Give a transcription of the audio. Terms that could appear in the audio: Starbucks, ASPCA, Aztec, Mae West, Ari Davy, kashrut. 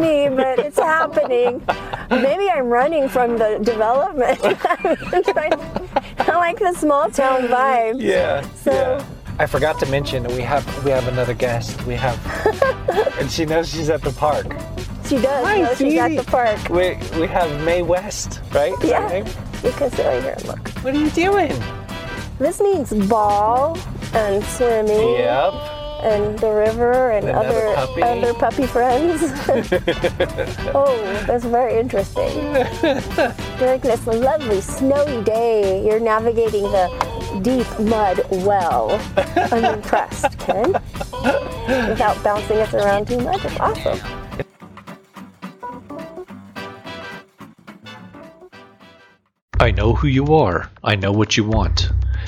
me, but it's happening. Maybe I'm running from the development. I like the small town vibe. Yeah. So. Yeah. I forgot to mention that we have another guest. We have, and she knows she's at the park. She does. Hi, know she's at the park. We have Mae West, right? Is yeah. You can sit right here and look. What are you doing? This means ball and swimming. Yep. And the river and other puppy friends. Oh, that's very interesting. During this lovely snowy day, you're navigating the deep mud well. I'm impressed, Ken. Without bouncing us around too much, it's awesome. I know who you are. I know what you want.